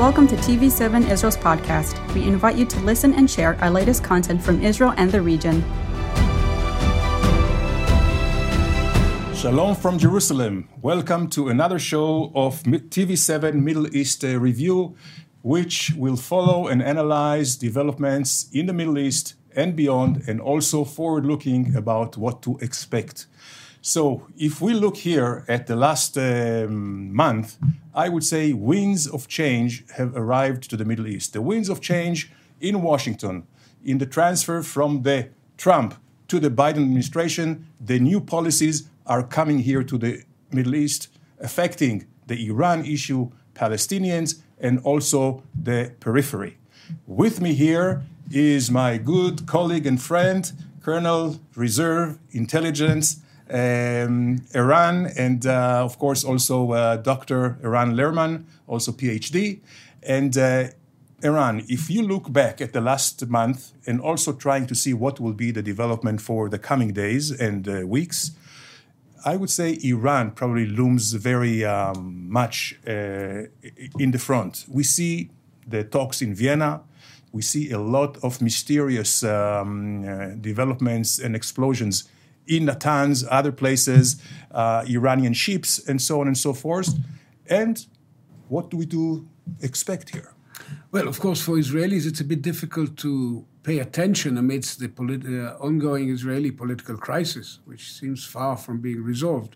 Welcome to TV7 Israel's podcast. We invite you to listen and share our latest content from Israel and the region. Shalom from Jerusalem. Welcome to another show of TV7 Middle East Review, which will follow and analyze developments in the Middle East and beyond, and also forward-looking about what to expect. So if we look here at the last month, I would say winds of change have arrived to the Middle East. The winds of change in Washington, in the transfer from the Trump to the Biden administration, the new policies are coming here to the Middle East, affecting the Iran issue, Palestinians, and also the periphery. With me here is my good colleague and friend, Colonel Reserve Intelligence, Eran, and of course also Dr. Eran Lerman, also PhD. And Eran, if you look back at the last month and also trying to see what will be the development for the coming days and weeks, I would say Iran probably looms very much in the front. We see the talks in Vienna. We see a lot of mysterious developments and explosions in Natanz, other places, Iranian ships, and so on and so forth. And what do we expect here? Well, of course, for Israelis, it's a bit difficult to pay attention amidst the ongoing Israeli political crisis, which seems far from being resolved.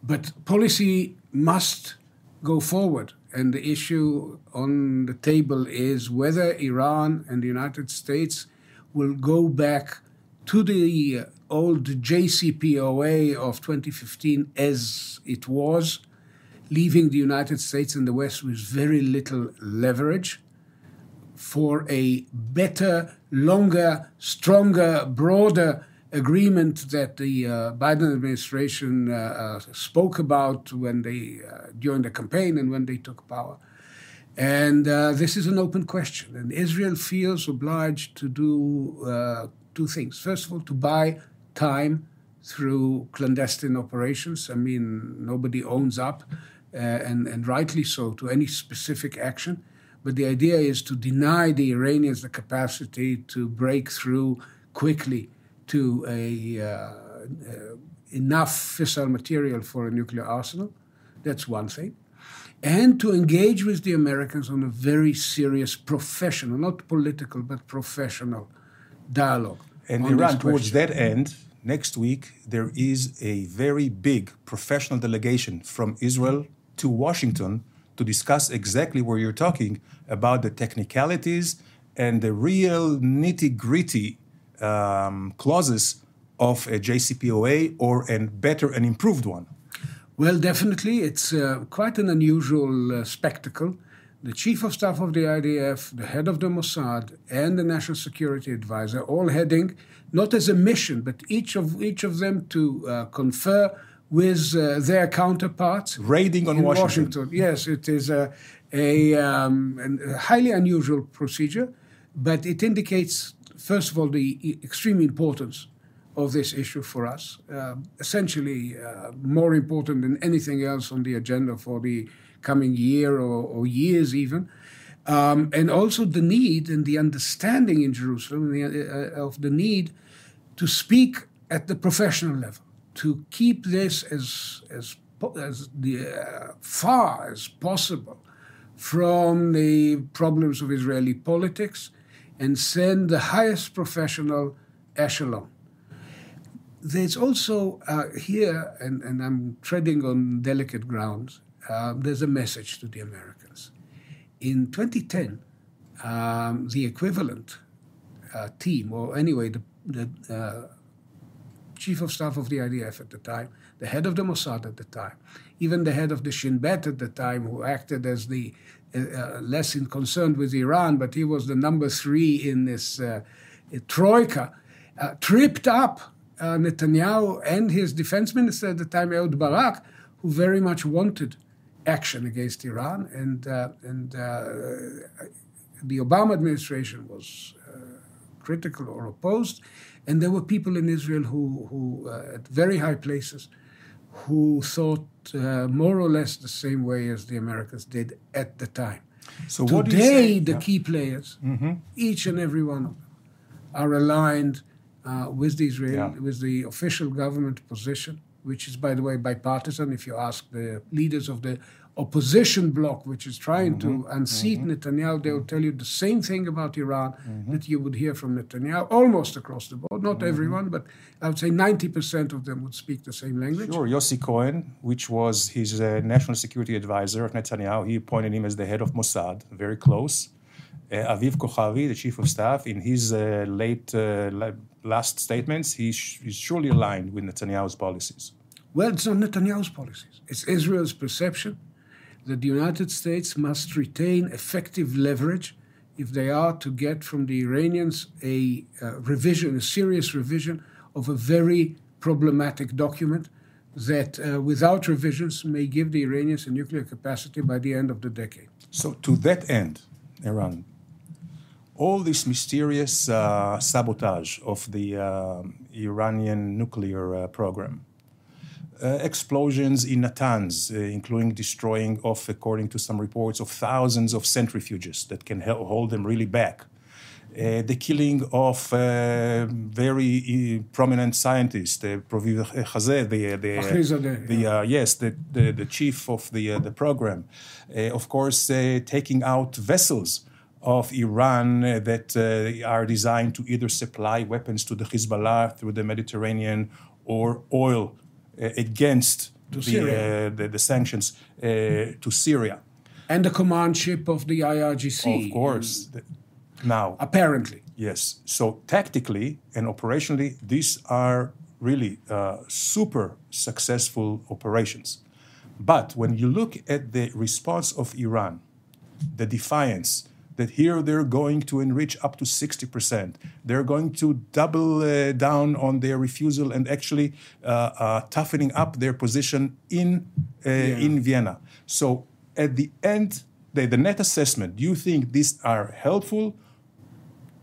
But policy must go forward. And the issue on the table is whether Iran and the United States will go back to the old JCPOA of 2015 as it was, leaving the United States and the West with very little leverage for a better, longer, stronger, broader agreement that the Biden administration spoke about when they during the campaign and when they took power. And this is an open question. And Israel feels obliged to do two things. First of all, to buy time through clandestine operations. I mean, nobody owns up, and rightly so, to any specific action. But the idea is to deny the Iranians the capacity to break through quickly to enough fissile material for a nuclear arsenal. That's one thing. And to engage with the Americans on a very serious professional, not political, but professional dialogue. And Iran, towards that end, next week, there is a very big professional delegation from Israel to Washington to discuss exactly where you're talking about the technicalities and the real nitty-gritty clauses of a JCPOA or a better and improved one? Well, definitely. It's quite an unusual spectacle. The chief of staff of the IDF, the head of the Mossad, and the national security advisor, all heading, not as a mission, but each of them to confer with their counterparts. Raiding on Washington. Yes, it is a highly unusual procedure, but it indicates, first of all, the extreme importance of this issue for us, essentially more important than anything else on the agenda for the coming year or years even, and also the need and the understanding in Jerusalem of the need to speak at the professional level, to keep this as far as possible from the problems of Israeli politics, and send the highest professional echelon. There's also here, and I'm treading on delicate ground, there's a message to the Americans. In 2010, the equivalent team, or anyway, the chief of staff of the IDF at the time, the head of the Mossad at the time, even the head of the Shin Bet at the time, who acted as the less concerned with Iran, but he was the number 3 in this troika, tripped up Netanyahu and his defense minister at the time, Ehud Barak, who very much wanted action against Iran. And the Obama administration was critical or opposed. And there were people in Israel who at very high places, who thought more or less the same way as the Americans did at the time. So today, what do you say? The key players, each and every one of them, are aligned with the Israeli, with the official government position, which is, by the way, bipartisan. If you ask the leaders of the opposition bloc, which is trying to unseat Netanyahu, they will tell you the same thing about Iran that you would hear from Netanyahu almost across the board. Not everyone, but I would say 90% of them would speak the same language. Sure, Yossi Cohen, which was his national security advisor of Netanyahu, he appointed him as the head of Mossad, very close. Aviv Kohavi, the chief of staff, in his last statements, he's surely aligned with Netanyahu's policies. Well, it's not Netanyahu's policies. It's Israel's perception that the United States must retain effective leverage if they are to get from the Iranians a revision, a serious revision of a very problematic document that, without revisions, may give the Iranians a nuclear capacity by the end of the decade. So to that end, Iran, all this mysterious sabotage of the Iranian nuclear program, explosions in Natanz, including destroying of, according to some reports, of thousands of centrifuges that can hold them really back, the killing of very prominent scientist, the chief of the program, of course, taking out vessels of Iran that are designed to either supply weapons to the Hezbollah through the Mediterranean or oil against the sanctions to Syria. And the command ship of the IRGC. Of course. Now. Apparently. Yes. So tactically and operationally, these are really super successful operations. But when you look at the response of Iran, the defiance, that here they're going to enrich up to 60%. They're going to double down on their refusal and actually toughening up their position in Vienna. So at the end, the net assessment, do you think these are helpful,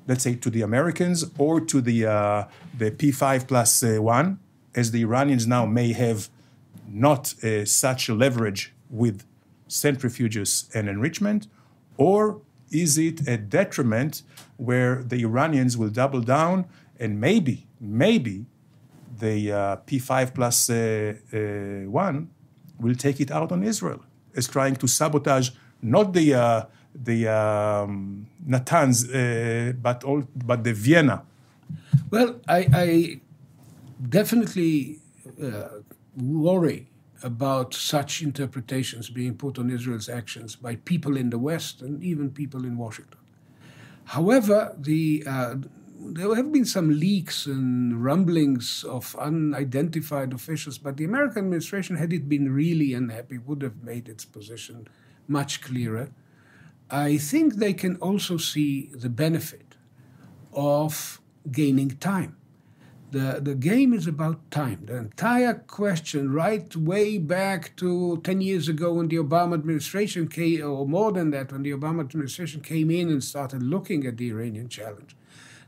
let's say, to the Americans or to the P5 plus one, as the Iranians now may have not such leverage with centrifuges and enrichment, or is it a detriment where the Iranians will double down and maybe the P5 plus one will take it out on Israel as trying to sabotage not the Natanz but the Vienna? Well, I definitely worry about such interpretations being put on Israel's actions by people in the West and even people in Washington. However, there have been some leaks and rumblings of unidentified officials, but the American administration, had it been really unhappy, would have made its position much clearer. I think they can also see the benefit of gaining time. The game is about time. The entire question, right way back to 10 years ago when the Obama administration came, or more than that, when the Obama administration came in and started looking at the Iranian challenge,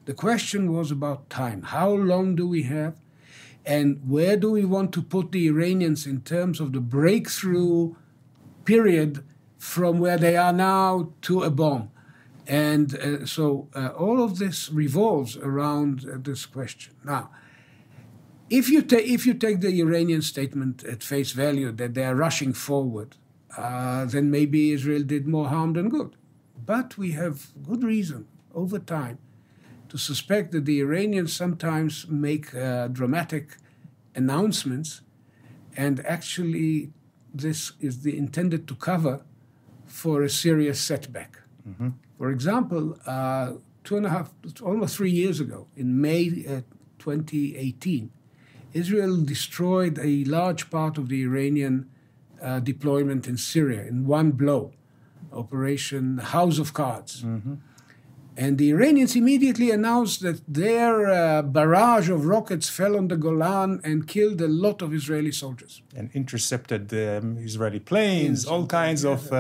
the question was about time. How long do we have? And where do we want to put the Iranians in terms of the breakthrough period from where they are now to a bomb? And so all of this revolves around this question. Now, if you take the Iranian statement at face value that they are rushing forward, then maybe Israel did more harm than good. But we have good reason over time to suspect that the Iranians sometimes make dramatic announcements, and actually this is intended to cover for a serious setback. Mm-hmm. For example, 2.5, almost 3 years ago, in May 2018, Israel destroyed a large part of the Iranian deployment in Syria in one blow, Operation House of Cards. Mm-hmm. And the Iranians immediately announced that their barrage of rockets fell on the Golan and killed a lot of Israeli soldiers. And intercepted Israeli planes, all kinds of...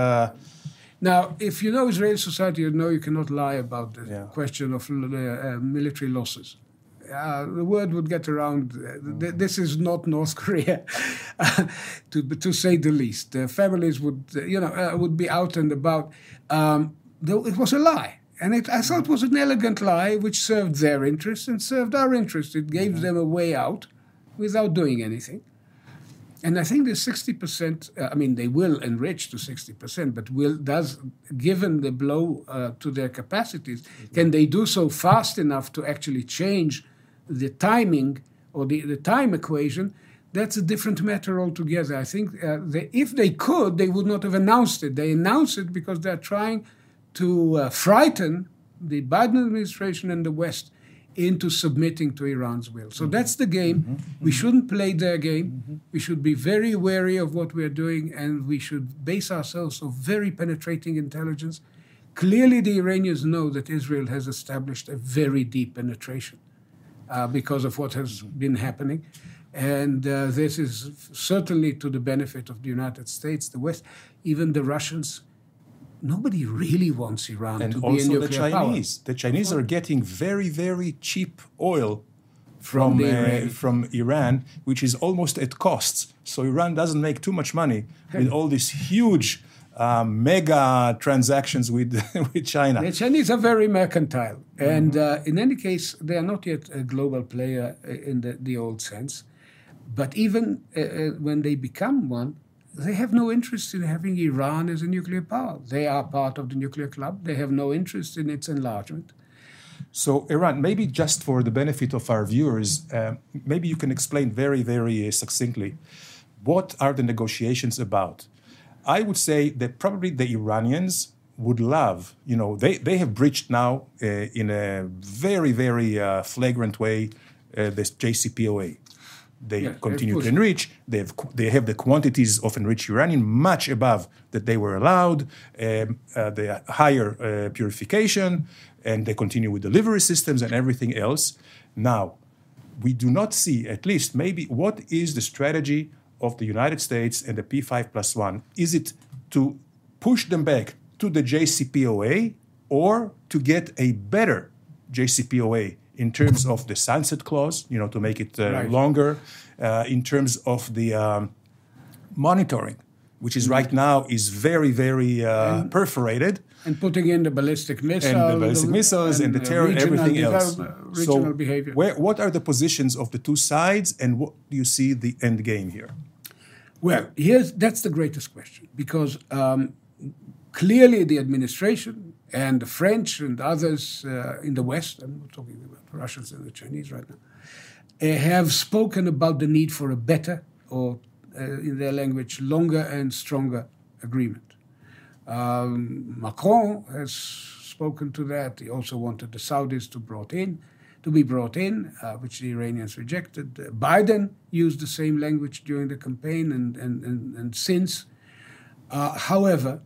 Now, if you know Israeli society, you know you cannot lie about the question of military losses. the word would get around. This is not North Korea, to say the least. Families would be out and about. Though it was a lie. And I thought it was an elegant lie which served their interest and served our interest. It gave them a way out without doing anything. And I think the 60%, they will enrich to 60%, but given the blow to their capacities, can they do so fast enough to actually change the timing or the time equation? That's a different matter altogether. I think if they could, they would not have announced it. They announced it because they're trying to frighten the Biden administration and the West into submitting to Iran's will. So that's the game. We shouldn't play their game. We should be very wary of what we're doing, and we should base ourselves on very penetrating intelligence. Clearly, the Iranians know that Israel has established a very deep penetration because of what has been happening. And this is certainly to the benefit of the United States, the West, even the Russians. Nobody really wants Iran to be a nuclear power. The Chinese are getting very, very cheap oil from Iran, which is almost at costs. So Iran doesn't make too much money with all these huge mega transactions with China. The Chinese are very mercantile. And in any case, they are not yet a global player in the old sense. But even when they become one, they have no interest in having Iran as a nuclear power. They are part of the nuclear club. They have no interest in its enlargement. So, Iran, maybe just for the benefit of our viewers, maybe you can explain very, very succinctly, what are the negotiations about? I would say that probably the Iranians would love, they have breached now in a very, very flagrant way this JCPOA. They continue to enrich. They have the quantities of enriched uranium much above that they were allowed, the higher purification, and they continue with delivery systems and everything else. Now, we do not see, at least maybe, what is the strategy of the United States and the P5+1? Is it to push them back to the JCPOA or to get a better JCPOA? In terms of the sunset clause, to make it longer, in terms of the monitoring, which is right now is very, very perforated. And putting in the ballistic missiles. And the terror, everything else. Regional behavior. What are the positions of the two sides, and what do you see the end game here? Well, that's the greatest question, because clearly the administration and the French and others in the West, I'm not talking about the Russians and the Chinese right now, have spoken about the need for a better, or in their language, longer and stronger agreement. Macron has spoken to that. He also wanted the Saudis to be brought in, which the Iranians rejected. Biden used the same language during the campaign and since. However,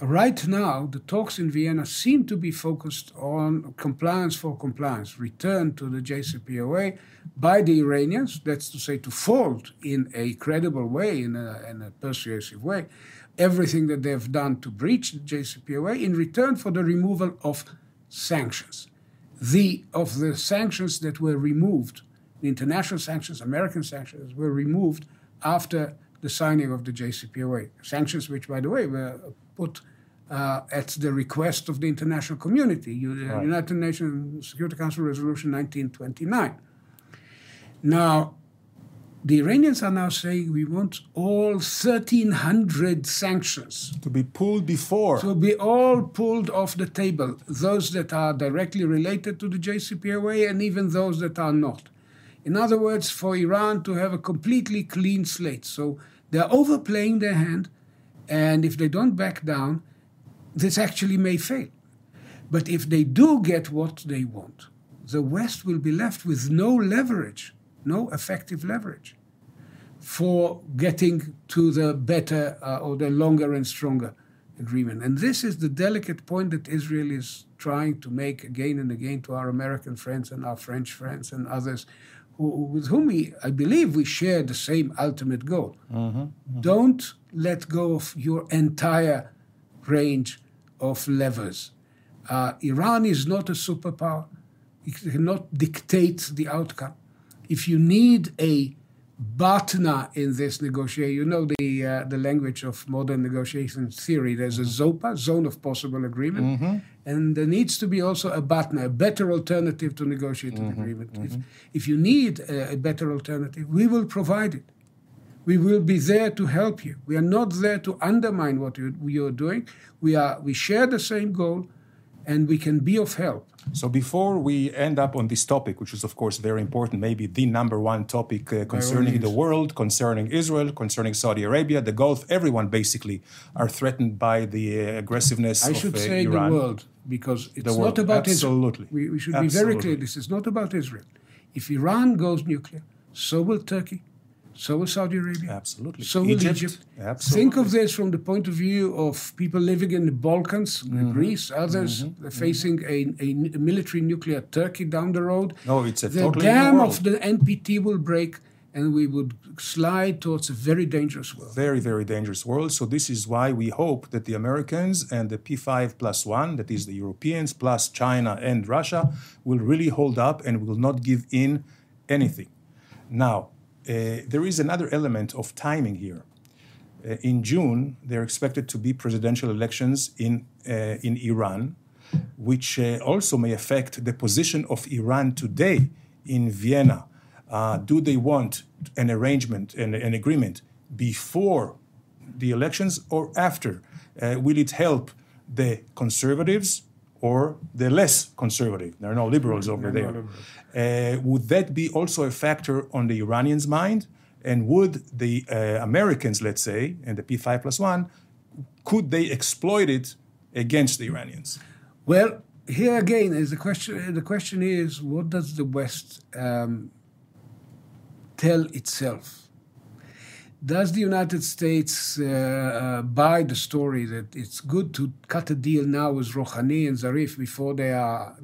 right now, the talks in Vienna seem to be focused on compliance for compliance, return to the JCPOA by the Iranians, that's to say, to fold in a credible way, in a persuasive way, everything that they've done to breach the JCPOA in return for the removal of sanctions. Of the sanctions that were removed, the international sanctions, American sanctions, were removed after the signing of the JCPOA. Sanctions which, by the way, were put at the request of the international community, United Nations Security Council Resolution 1929. Now, the Iranians are now saying we want all 1,300 sanctions to be pulled before. To be all pulled off the table, those that are directly related to the JCPOA and even those that are not. In other words, for Iran to have a completely clean slate. So they're overplaying their hand, and if they don't back down, this actually may fail. But if they do get what they want, the West will be left with no leverage, no effective leverage, for getting to the better or the longer and stronger agreement. And this is the delicate point that Israel is trying to make again and again to our American friends and our French friends and others, with whom I believe we share the same ultimate goal. Don't let go of your entire range of levers. Iran is not a superpower. It cannot dictate the outcome. If you need a partner in this negotiation, you know the language of modern negotiation theory, there's a ZOPA, Zone of Possible Agreement, and there needs to be also a partner, a better alternative to negotiate an agreement. If you need a better alternative, we will provide it. We will be there to help you. We are not there to undermine what you're doing. We share the same goal, and we can be of help. So before we end up on this topic, which is, of course, very important, maybe the number one topic concerning the world, concerning Israel, concerning Saudi Arabia, the Gulf, everyone basically are threatened by the aggressiveness of Iran. I should say Iran. The world, because it's not about Israel. We should be very clear. This is not about Israel. If Iran goes nuclear, so will Turkey. So will Saudi Arabia. Absolutely. So will Egypt. Absolutely. Think of this from the point of view of people living in the Balkans, Greece, others facing a military nuclear Turkey down the road. No, it's a totally new world. The dam of the NPT will break, and we would slide towards a very dangerous world. Very, very dangerous world. So this is why we hope that the Americans and the P5+1, that is the Europeans plus China and Russia, will really hold up and will not give in anything. Now, there is another element of timing here. In June, there are expected to be presidential elections in Iran, which also may affect the position of Iran today in Vienna. Do they want an arrangement, an agreement before the elections or after? Will it help the conservatives or the less conservative? There are no liberals over there. Would that be also a factor on the Iranians' mind? And would the Americans, let's say, and the P5+1, could they exploit it against the Iranians? Well, here again is the question. The question is, what does the West tell itself? Does the United States buy the story that it's good to cut a deal now with Rouhani and Zarif before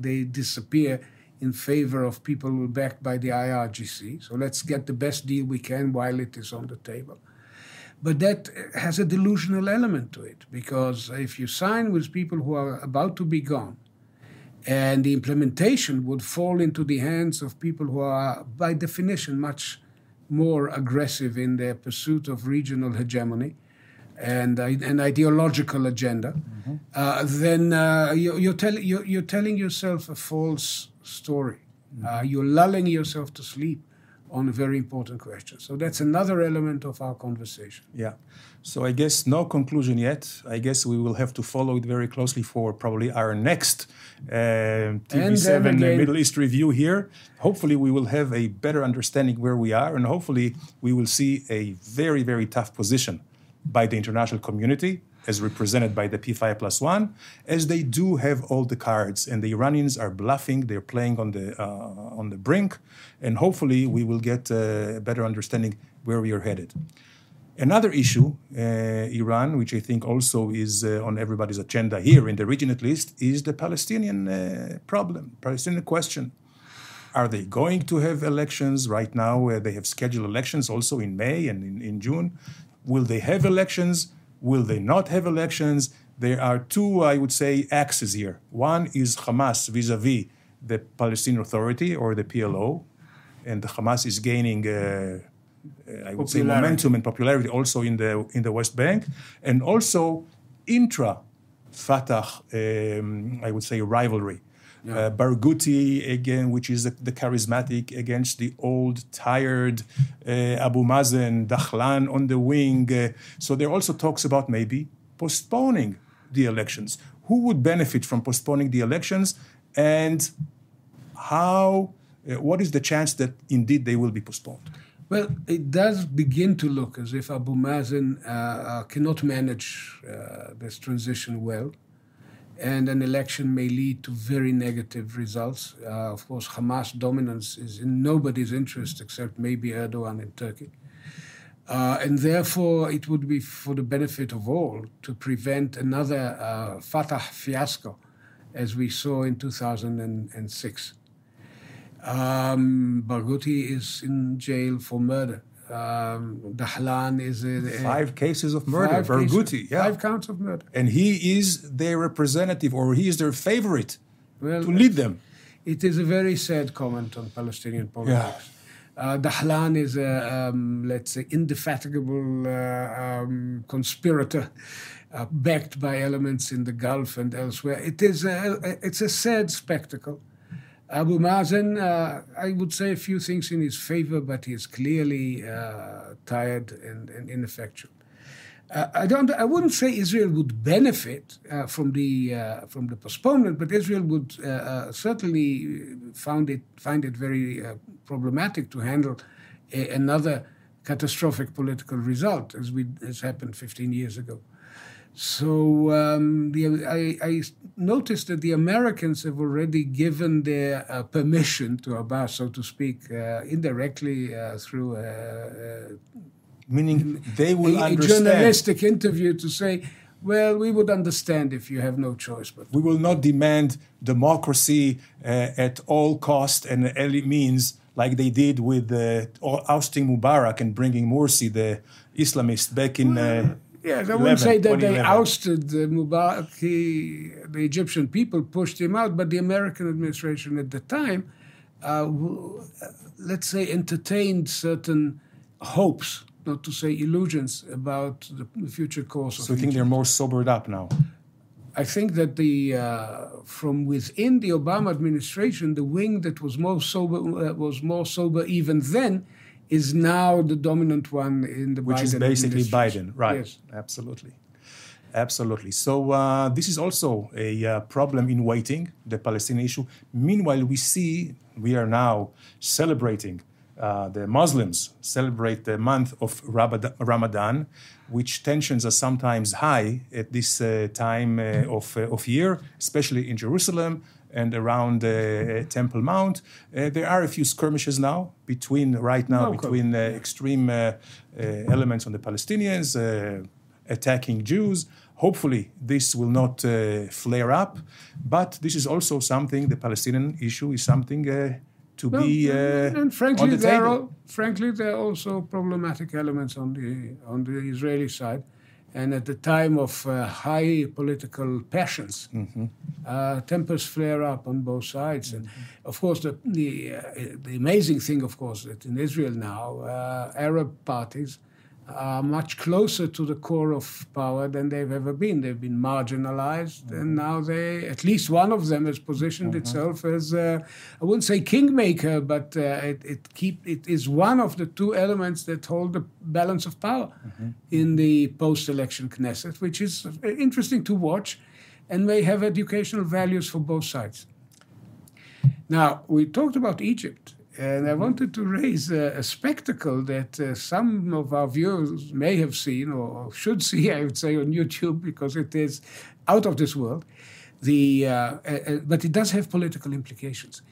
they disappear in favor of people who are backed by the IRGC? So let's get the best deal we can while it is on the table. But that has a delusional element to it, because if you sign with people who are about to be gone, and the implementation would fall into the hands of people who are, by definition, much more aggressive in their pursuit of regional hegemony and an ideological agenda, then you're telling yourself a false story. You're lulling yourself to sleep on a very important question. So that's another element of our conversation. Yeah. So I guess no conclusion yet. I guess we will have to follow it very closely for probably our next TV7 Middle East review here. Hopefully we will have a better understanding where we are, and hopefully we will see a very, very tough position by the international community, as represented by the P5+1, as they do have all the cards, and the Iranians are bluffing. They're playing on the brink, and hopefully we will get a better understanding where we are headed. Another issue, Iran, which I think also is on everybody's agenda here in the region at least, is the Palestinian problem, Palestinian question. Are they going to have elections? Right now, they have scheduled elections also in May and in June. Will they have elections? Will they not have elections? There are two, I would say, axes here. One is Hamas vis-a-vis the Palestinian Authority or the PLO, and the Hamas is gaining, I would say, momentum and popularity also in the West Bank, and also intra-Fatah, I would say, rivalry. Yeah. Barghouti, again, which is the charismatic against the old, tired Abu Mazen, Dahlan on the wing. So there are also talks about maybe postponing the elections. Who would benefit from postponing the elections? And what is the chance that indeed they will be postponed? Well, it does begin to look as if Abu Mazen cannot manage this transition well, and an election may lead to very negative results. Of course, Hamas dominance is in nobody's interest except maybe Erdogan in Turkey. And therefore, it would be for the benefit of all to prevent another Fatah fiasco, as we saw in 2006. Barghouti is in jail for murder. Dahlan is five cases of murder. Barghouti, yeah, 5 counts of murder, and he is their representative, or he is their favorite to lead them. It is a very sad comment on Palestinian politics. Yeah. Dahlan is a, let's say, indefatigable conspirator backed by elements in the Gulf and elsewhere. It is it's a sad spectacle. Abu Mazen, I would say a few things in his favor, but he is clearly tired and ineffectual. I wouldn't say Israel would benefit from the postponement, but Israel would certainly find it very problematic to handle another catastrophic political result, as happened 15 years ago. So I noticed that the Americans have already given their permission to Abbas, so to speak, indirectly through. Meaning they will understand. A journalistic interview to say, well, we would understand if you have no choice. But we will not demand democracy at all cost and any means like they did with ousting Mubarak and bringing Morsi, the Islamist, back in... Yes, I wouldn't say that they ousted Mubarak. The Egyptian people pushed him out, but the American administration at the time, let's say, entertained certain hopes, not to say illusions, about the future course of Egypt. So you think they're more sobered up now? I think that from within the Obama administration, the wing that was more sober even then is now the dominant one in the Biden administration. Which is basically Biden, right? Yes. Absolutely. So this is also a problem in waiting, the Palestinian issue. Meanwhile, we are now celebrating. The Muslims celebrate the month of Ramadan, which tensions are sometimes high at this time of year, especially in Jerusalem and around Temple Mount. There are a few skirmishes now between extreme elements on the Palestinians attacking Jews. Hopefully, this will not flare up, but this is also something, the Palestinian issue is something to be on the table. Frankly, there are also problematic elements on the Israeli side. And at the time of high political passions, tempers flare up on both sides. Mm-hmm. And of course, the amazing thing, of course, that in Israel now, Arab parties are much closer to the core of power than they've ever been. They've been marginalized, and now at least one of them has positioned itself as, I wouldn't say kingmaker, but it is one of the two elements that hold the balance of power in the post-election Knesset, which is interesting to watch and may have educational values for both sides. Now, we talked about Egypt. And I wanted to raise a spectacle that some of our viewers may have seen or should see, I would say, on YouTube, because it is out of this world. But it does have political implications.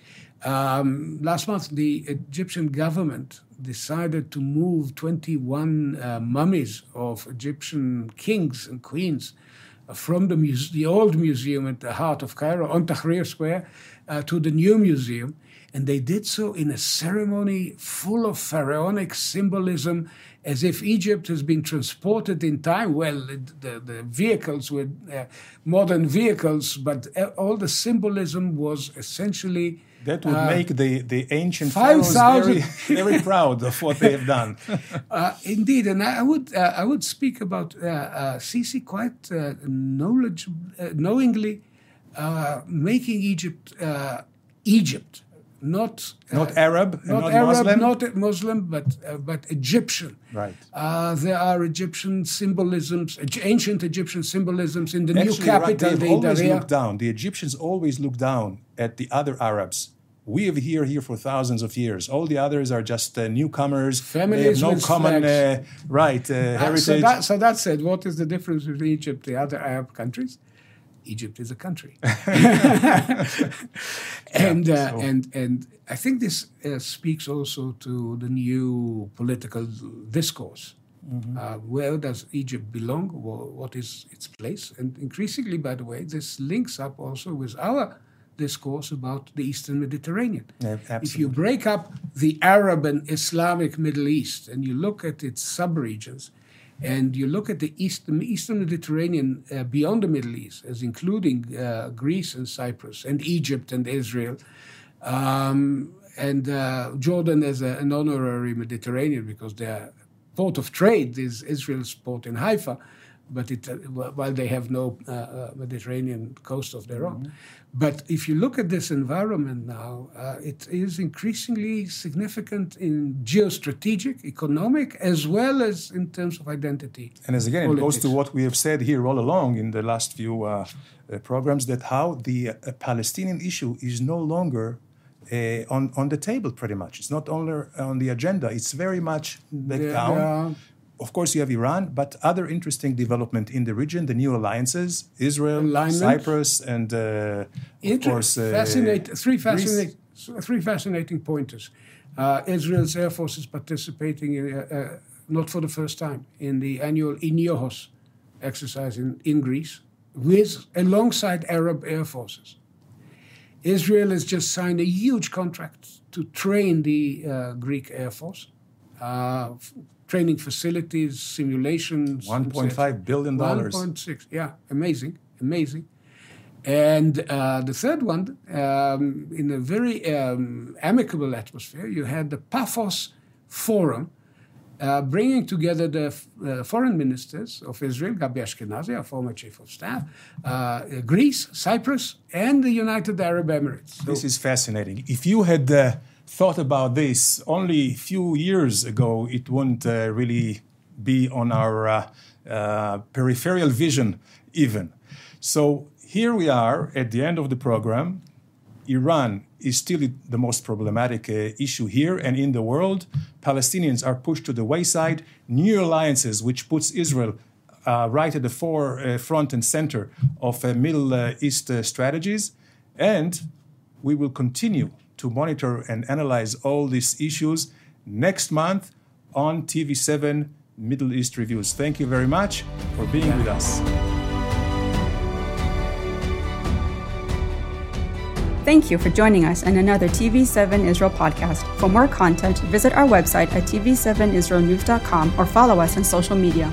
Last month, the Egyptian government decided to move 21 mummies of Egyptian kings and queens from the old museum at the heart of Cairo on Tahrir Square to the new museum. And they did so in a ceremony full of pharaonic symbolism, as if Egypt has been transported in time. Well, the vehicles were modern vehicles, but all the symbolism was essentially... That would make the ancient pharaohs very, very proud of what they have done. Indeed, and I would speak about Sisi quite knowingly making Egypt... Egypt, not Arab, not Muslim, but Egyptian. Right. There are Egyptian symbolisms, ancient Egyptian symbolisms in the new capital. Right, the Egyptians always look down at the other Arabs. We have here for thousands of years. All the others are just newcomers. Families they have no common heritage. So that said, what is the difference between Egypt and the other Arab countries? Egypt is a country, and I think this speaks also to the new political discourse. Where does Egypt belong? What is its place? And increasingly, by the way, this links up also with our discourse about the Eastern Mediterranean. If you break up the Arab and Islamic Middle East and you look at its subregions. And you look at the Eastern Mediterranean beyond the Middle East, as including Greece and Cyprus and Egypt and Israel, And Jordan is an honorary Mediterranean because their port of trade is Israel's port in Haifa, but while they have no Mediterranean coast of their own. But if you look at this environment now, it is increasingly significant in geostrategic, economic, as well as in terms of identity. And as again, politics. It goes to what we have said here all along in the last few programs, that how the Palestinian issue is no longer on the table, pretty much. It's not only on the agenda. It's very much down. Of course, you have Iran, but other interesting development in the region, the new alliances, Israel, Cyprus, and three fascinating pointers. Israel's Air Force is participating, not for the first time, in the annual Inyos exercise in Greece, alongside Arab Air Forces. Israel has just signed a huge contract to train the Greek Air Force, training facilities, simulations. $1.5 billion. $1.6, yeah, amazing. And the third one, in a very amicable atmosphere, you had the Paphos Forum, bringing together the foreign ministers of Israel, Gabi Ashkenazi, our former chief of staff, Greece, Cyprus, and the United Arab Emirates. This is fascinating. If you had thought about this only a few years ago, it wouldn't really be on our peripheral vision even. So here we are at the end of the program. Iran is still the most problematic issue here and in the world. Palestinians are pushed to the wayside. New alliances, which puts Israel right at the forefront and center of Middle East strategies. And we will continue to monitor and analyze all these issues next month on TV7 Middle East Reviews. Thank you very much for being with us. Thank you for joining us in another TV7 Israel podcast. For more content, visit our website at tv7israelnews.com or follow us on social media.